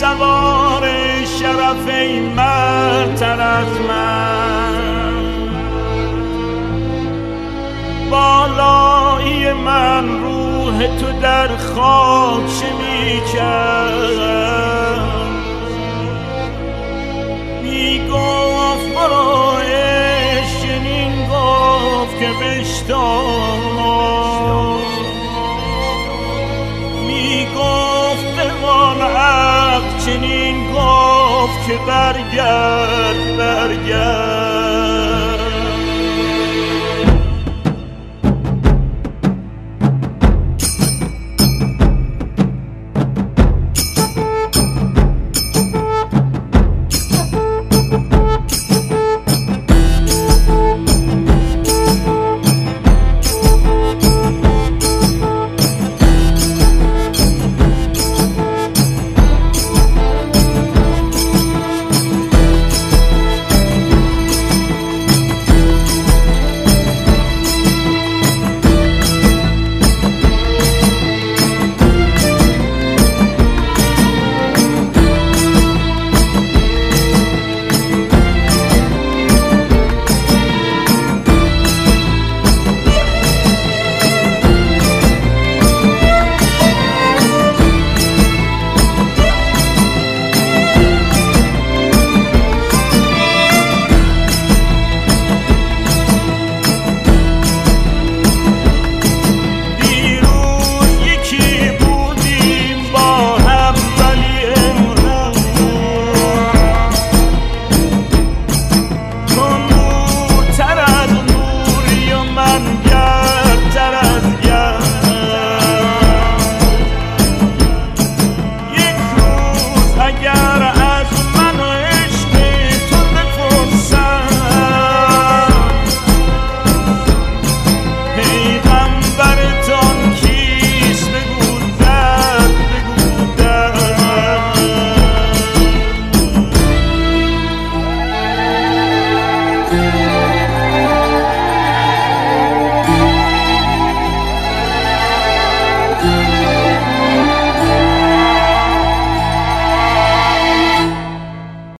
سوار شرف ای مرترت من، بالایی من روح تو در خاک می کرد، می گفت برای شنین گفت که بشتان، می گفت من حق چنین گفت که برگرد برگرد.